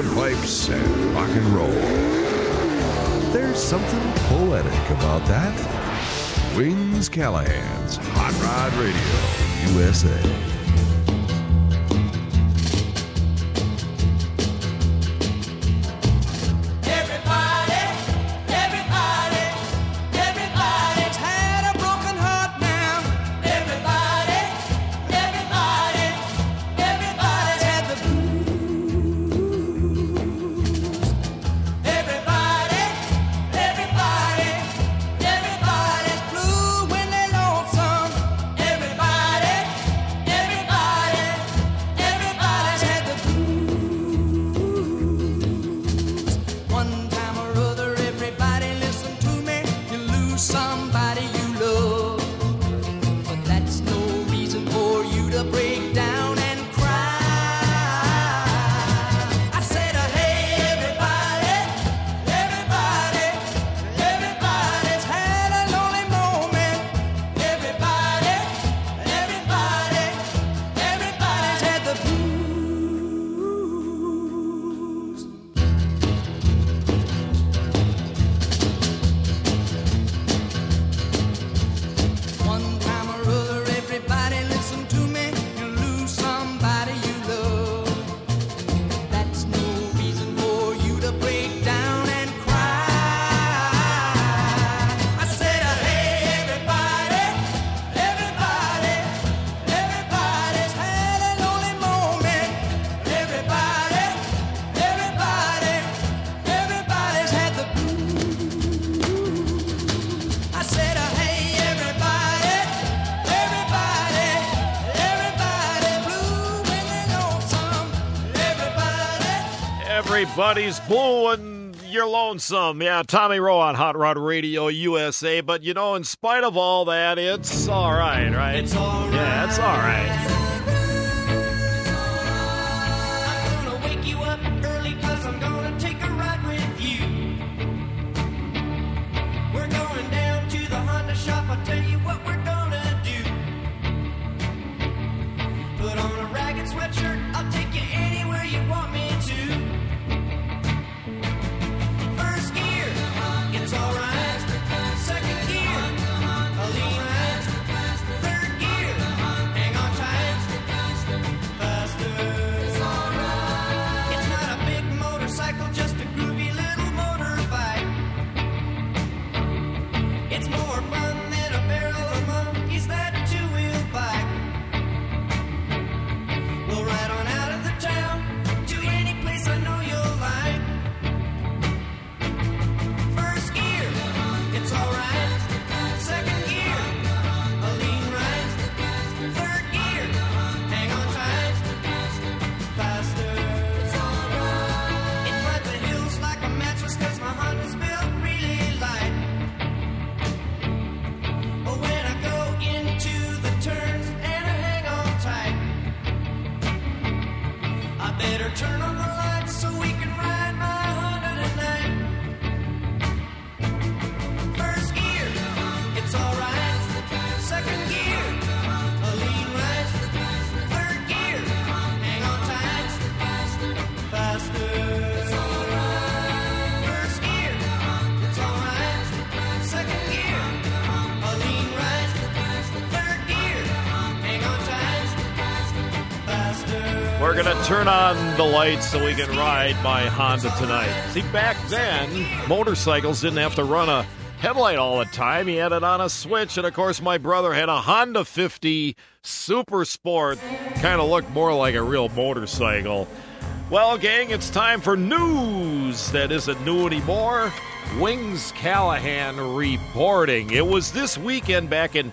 Bagpipes and rock and roll. There's something poetic about that. Wings Callahan's Hot Rod Radio USA. Everybody's blue and you're lonesome. Yeah, Tommy Roe on Hot Rod Radio USA. But, you know, in spite of all that, it's all right, right? It's all right. Yeah, it's all right. I'm going to wake you up early because I'm going to take a ride with you. We're going down to the Honda shop. I'll tell you what we're going to do. Put on a ragged sweatshirt. I'll take you anywhere you want me to. Turn on the lights so we can ride my Honda tonight. First gear, it's all right. Second gear, a lean right. Third gear, hang on tight. Faster, it's all right. First gear, it's all right. Second gear, a lean right. Third gear, hang on tight. Faster. We're going to turn on the lights so we can ride my Honda tonight. See, back then, motorcycles didn't have to run a headlight all the time. He had it on a switch. And, of course, my brother had a Honda 50 Super Sport. Kind of looked more like a real motorcycle. Well, gang, it's time for news that isn't new anymore. Wings Callahan reporting. It was this weekend back in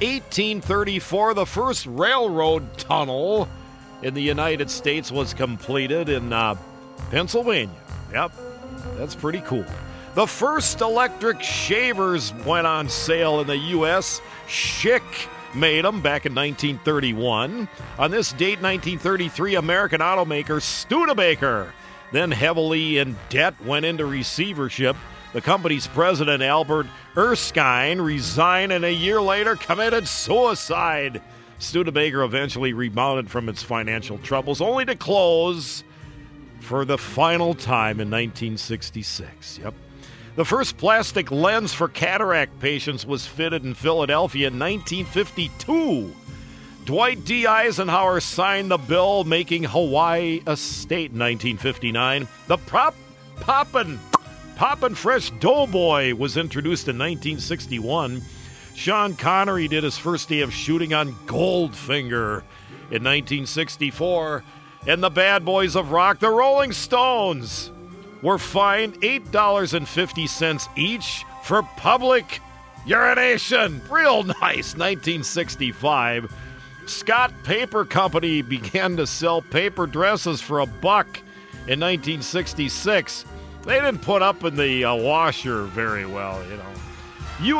1834, the first railroad tunnel in the United States was completed in Pennsylvania. Yep, that's pretty cool. The first electric shavers went on sale in the U.S. Schick made them back in 1931. On this date, 1933, American automaker Studebaker, then heavily in debt, went into receivership. The company's president, Albert Erskine, resigned and a year later committed suicide. Studebaker eventually rebounded from its financial troubles, only to close for the final time in 1966. Yep. The first plastic lens for cataract patients was fitted in Philadelphia in 1952. Dwight D. Eisenhower signed the bill making Hawaii a state in 1959. The Poppin' Fresh Doughboy was introduced in 1961. Sean Connery did his first day of shooting on Goldfinger in 1964. And the bad boys of rock, the Rolling Stones, were fined $8.50 each for public urination. Real nice. 1965. Scott Paper Company began to sell paper dresses for $1 in 1966. They didn't put up in the washer very well, you know.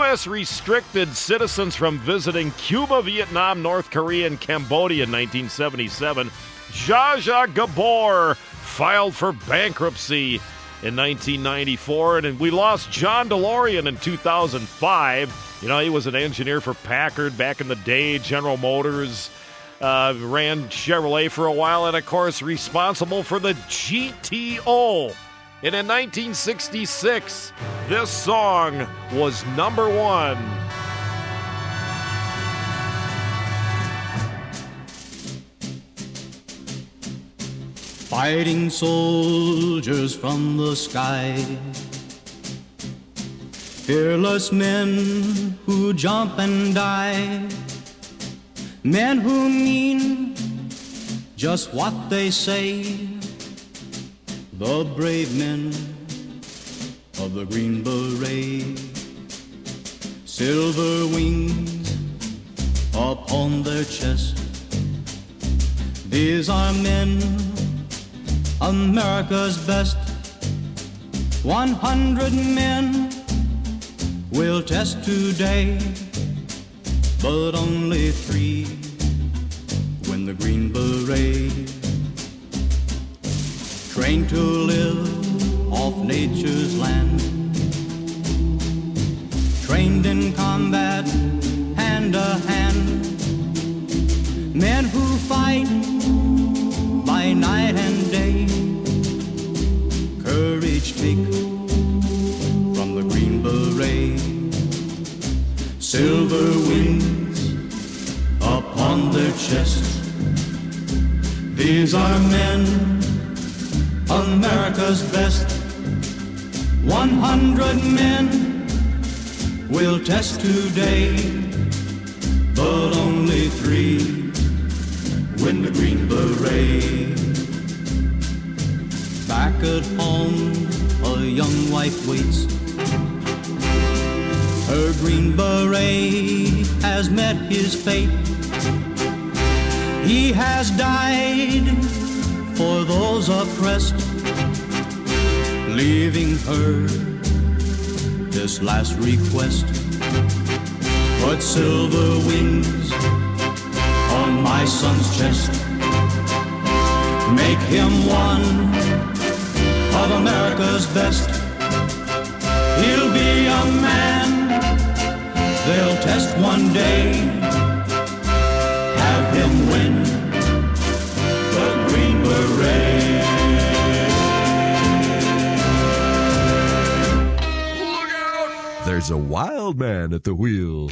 U.S. restricted citizens from visiting Cuba, Vietnam, North Korea, and Cambodia in 1977. Zsa Zsa Gabor filed for bankruptcy in 1994. And we lost John DeLorean in 2005. You know, he was an engineer for Packard back in the day, General Motors, ran Chevrolet for a while, and, of course, responsible for the GTO. And in 1966, this song was number one. Fighting soldiers from the sky, fearless men who jump and die, men who mean just what they say, the brave men of the Green Beret. Silver wings upon their chest, these are men, America's best. 100 men will test today, but only 3 win the Green Beret. Trained to live off nature's land, trained in combat hand to hand, men who fight by night and day, courage take from the Green Beret. Silver wings upon their chest, these are men, America's best. 100 men will test today, but only 3 win the Green Beret. Back at home, a young wife waits. Her Green Beret has met his fate. He has died for those oppressed, leaving her this last request. Put silver wings on my son's chest, make him one of America's best. He'll be a man they'll test one day, have him win the Green Beret. Look out! There's a wild man at the wheel.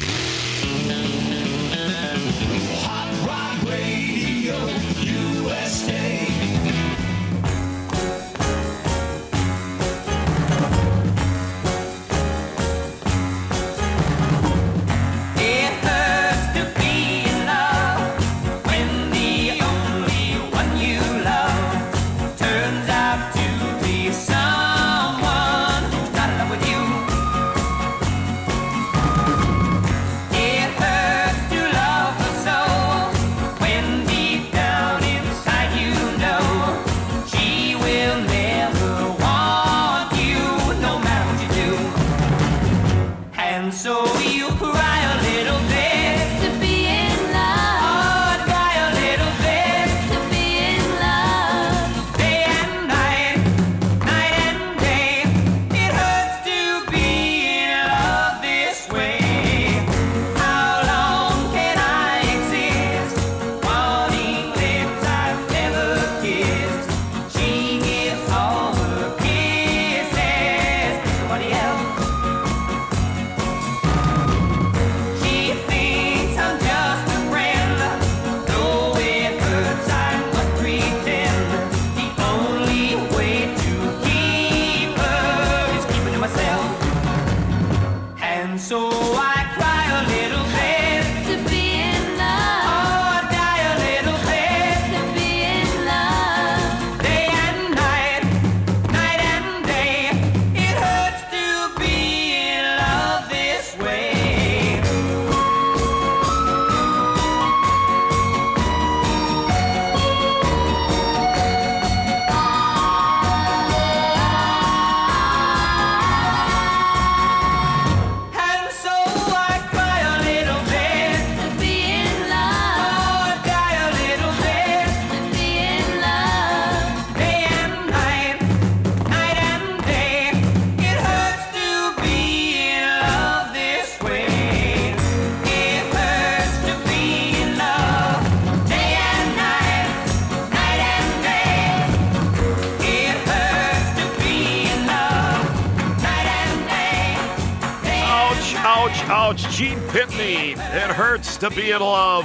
Ouch, ouch, Gene Pitney. It hurts to be in love.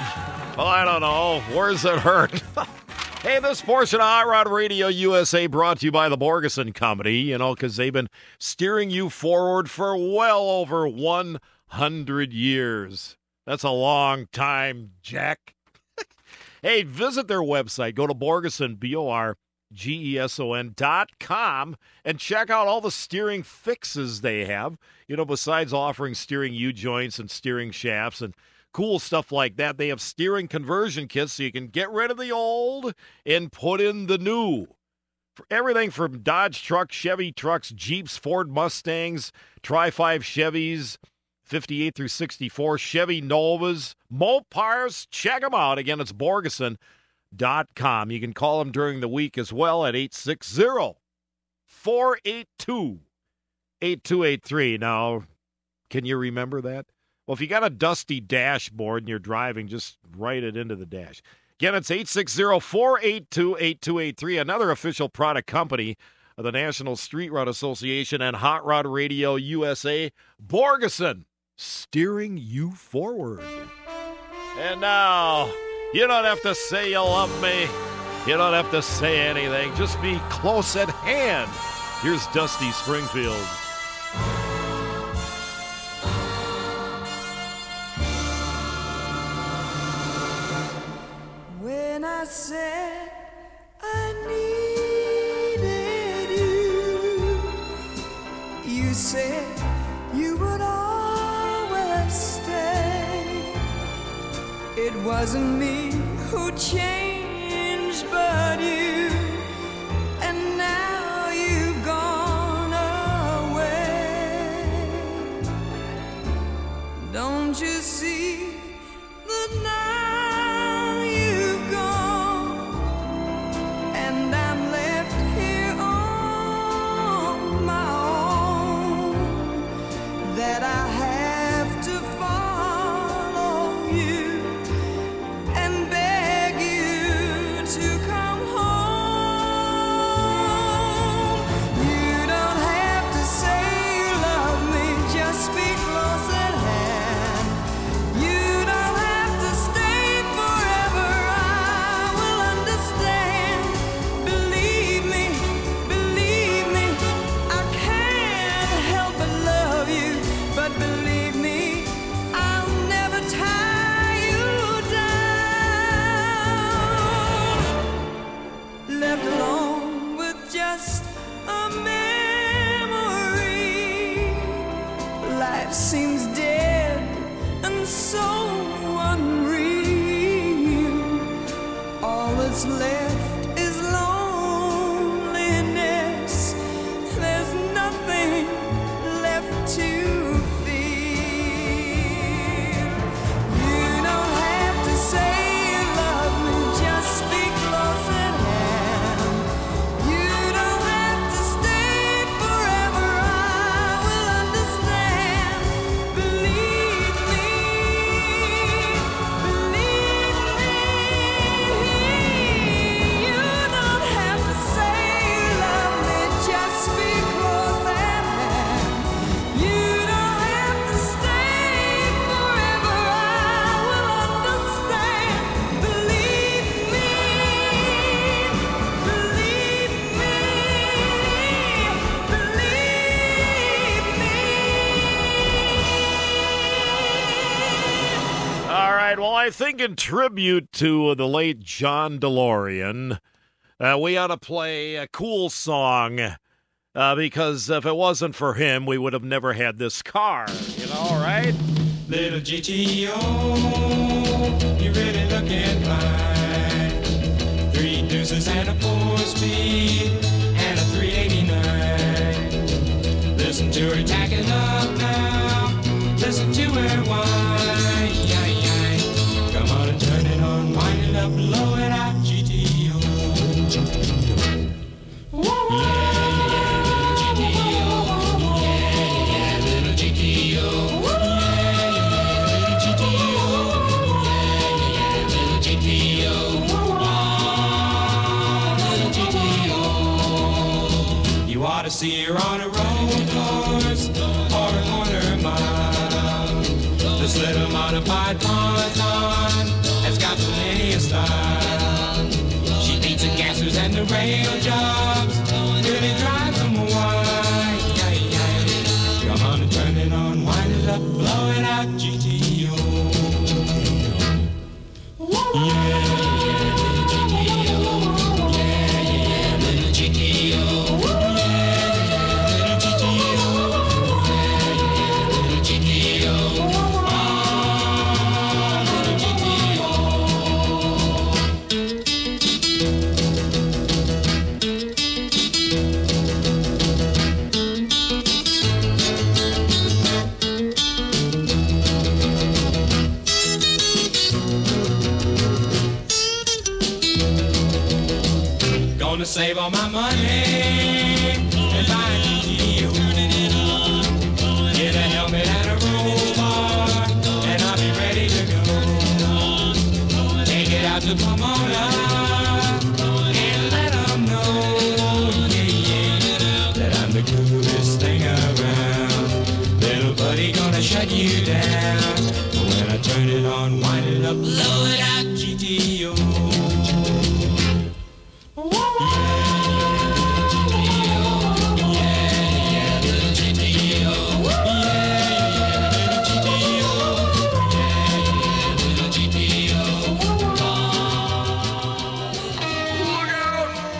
Well, I don't know. Where does it hurt? Hey, this portion of Hot Rod Radio USA brought to you by the Borgeson Company, you know, because they've been steering you forward for well over 100 years. That's a long time, Jack. Hey, visit their website. Go to Borgeson, BORGESON.com, and check out all the steering fixes they have. You know, besides offering steering U-joints and steering shafts and cool stuff like that, they have steering conversion kits so you can get rid of the old and put in the new. For everything from Dodge trucks, Chevy trucks, Jeeps, Ford Mustangs, Tri-5 Chevys, 58 through 64, Chevy Novas, Mopars. Check them out. Again, it's Borgeson.com. You can call them during the week as well at 860-482-8283. Now, can you remember that? Well, if you got a dusty dashboard and you're driving, just write it into the dash. Again, it's 860-482-8283, another official product company of the National Street Rod Association and Hot Rod Radio USA. Borgeson, steering you forward. And now, you don't have to say you love me. You don't have to say anything. Just be close at hand. Here's Dusty Springfield. I said I needed you. You said you would always stay. It wasn't me who changed, but you. And now you've gone away. Don't you see the night? Left is loneliness. There's nothing left to feel. You don't have to say you love me, just be close at hand. You don't have to stay forever, I will understand. Believe me, believe me. Well, I think in tribute to the late John DeLorean, we ought to play a cool song because if it wasn't for him, we would have never had this car, you know, right? Little GTO, you're really looking fine. 3 deuces and a 4-speed and a 389. Listen to her tacking up now, listen to her whine. Turn it on, wind it up, blow it out, GTO. Yeah, yeah, little GTO. Yeah, yeah, little GTO. Yeah, yeah, little GTO. Yeah, yeah, little GTO. Ah, little GTO. You ought to see her on a road course or a quarter mile. modified Bonton has got plenty of style. She beats the gassers and the rail jobs, really drives them wild. Come on and turn it on, wind it up, blow it out, GTO. Yeah. Save all my money, and buy a GTO. Get a helmet and a roll bar, and I'll be ready to go. Take it out to Pomona, and let them know, that I'm the coolest thing around. Little buddy gonna shut you down, but when I turn it on, wind it up, blow it out, GTO.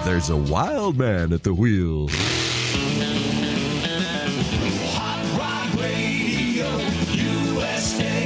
There's a wild man at the wheel. Hot Rod Radio USA.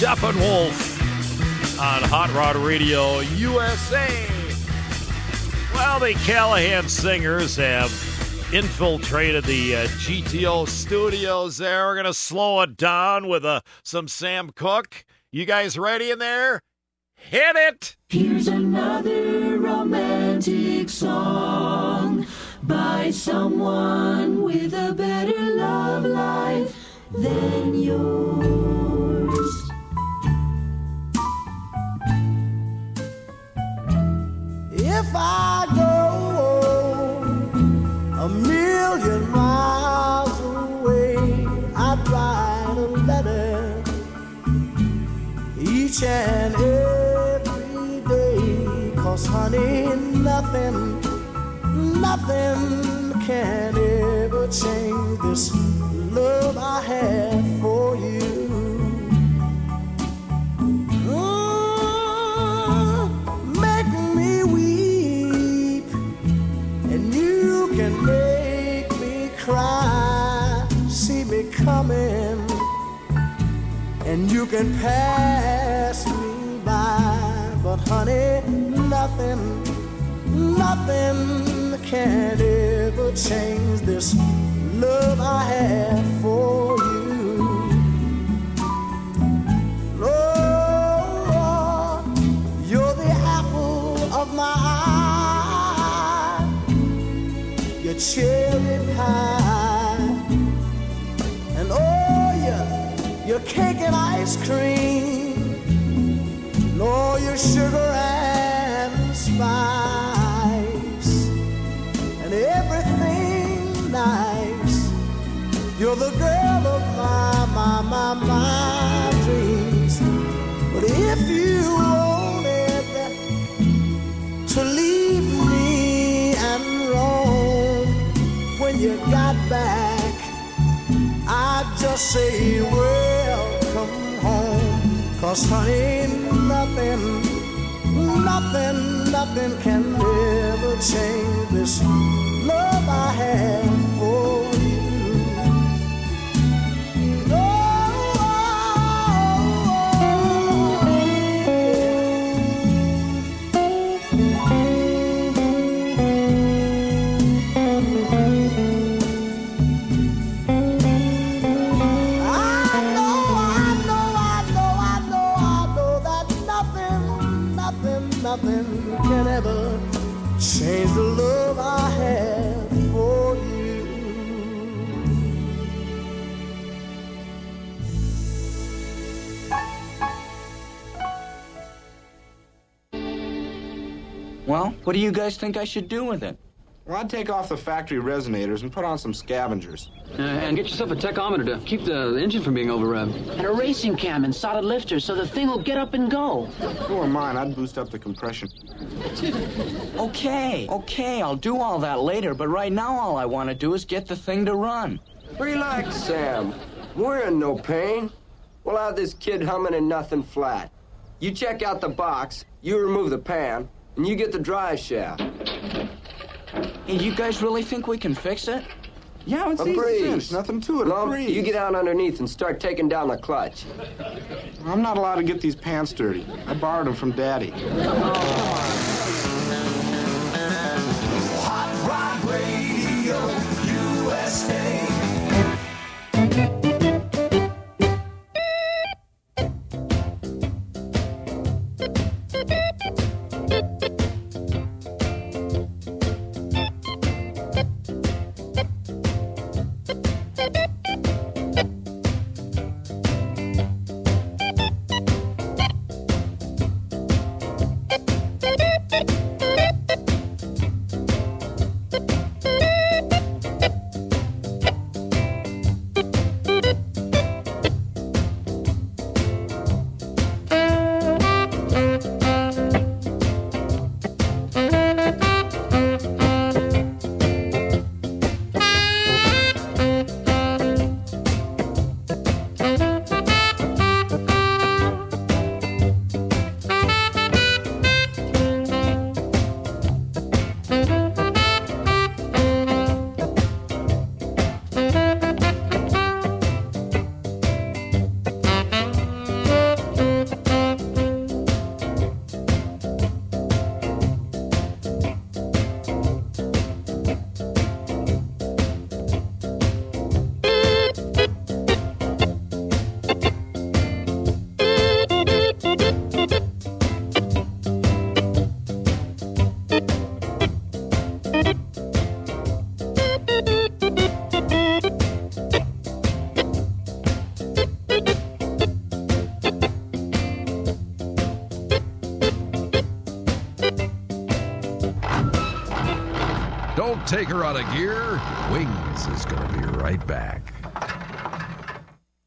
Duff Wolf on Hot Rod Radio USA. Well, the Callahan Singers have infiltrated the GTO studios there. We're going to slow it down with some Sam Cooke. You guys ready in there? Hit it! Here's another romantic song by someone with a better love life than yours. If I go a million miles away, I'd write a letter each and every day. 'Cause honey, nothing can ever change this love I have for you. Make me weep, and you can make me cry. See me coming, and you can pass me by. But honey, nothing can't ever change this love I have for you. Lord, you're the apple of my eye, your cherry pie, and oh, your cake and ice cream, Lord, your sugar and spice. You're the girl of my dreams. But if you wanted to leave me and roam, when you got back, I'd just say welcome home. 'Cause honey, nothing can ever change this love I have for you. Nothing can ever change the love I have for you. Well, what do you guys think I should do with it? Well, I'd take off the factory resonators and put on some scavengers. And get yourself a tachometer to keep the engine from being overrevved. And a racing cam and solid lifters so the thing will get up and go. If it were mine, I'd boost up the compression. Okay, I'll do all that later, but right now all I want to do is get the thing to run. Relax, Sam. We're in no pain. We'll have this kid humming and nothing flat. You check out the box, you remove the pan, and you get the drive shaft. And you guys really think we can fix it? Yeah, it's easy. There's nothing to it. No, you get out underneath and start taking down the clutch. I'm not allowed to get these pants dirty. I borrowed them from Daddy. Oh. Hot Rod Radio USA. take her out of gear? Wings is going to be right back.